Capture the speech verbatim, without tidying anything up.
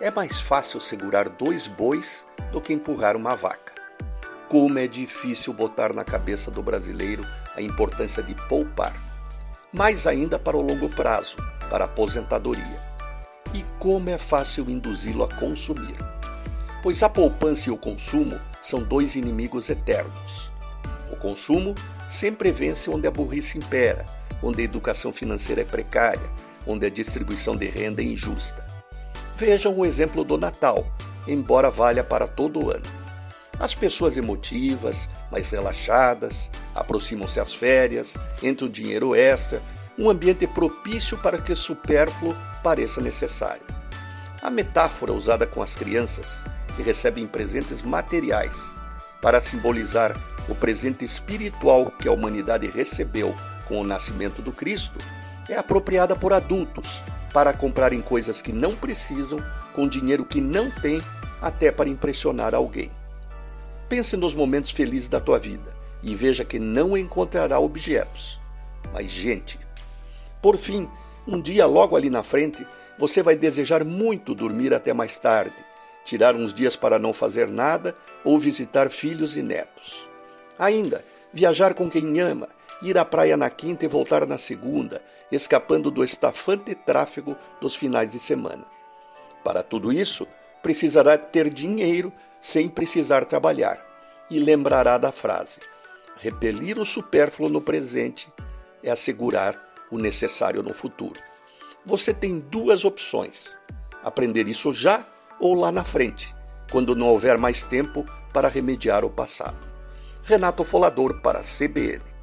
É mais fácil segurar dois bois do que empurrar uma vaca. Como é difícil botar na cabeça do brasileiro a importância de poupar, mais ainda para o longo prazo, para a aposentadoria. E como é fácil induzi-lo a consumir. Pois a poupança e o consumo são dois inimigos eternos. O consumo sempre vence onde a burrice impera, onde a educação financeira é precária, onde a distribuição de renda é injusta. Vejam o exemplo do Natal, embora valha para todo o ano. As pessoas emotivas, mais relaxadas, aproximam-se às férias, entra o dinheiro extra, um ambiente propício para que o supérfluo pareça necessário. A metáfora usada com as crianças, que recebem presentes materiais, para simbolizar o presente espiritual que a humanidade recebeu com o nascimento do Cristo, é apropriada por adultos, para comprarem coisas que não precisam, com dinheiro que não têm, até para impressionar alguém. Pense nos momentos felizes da tua vida e veja que não encontrará objetos, mas gente. Por fim, um dia logo ali na frente, você vai desejar muito dormir até mais tarde, tirar uns dias para não fazer nada ou visitar filhos e netos. Ainda, viajar com quem ama, ir à praia na quinta e voltar na segunda, escapando do estafante tráfego dos finais de semana. Para tudo isso, precisará ter dinheiro sem precisar trabalhar, e lembrará da frase: repelir o supérfluo no presente é assegurar o necessário no futuro. Você tem duas opções: aprender isso já ou lá na frente, quando não houver mais tempo para remediar o passado. Renato Folador para a C B N.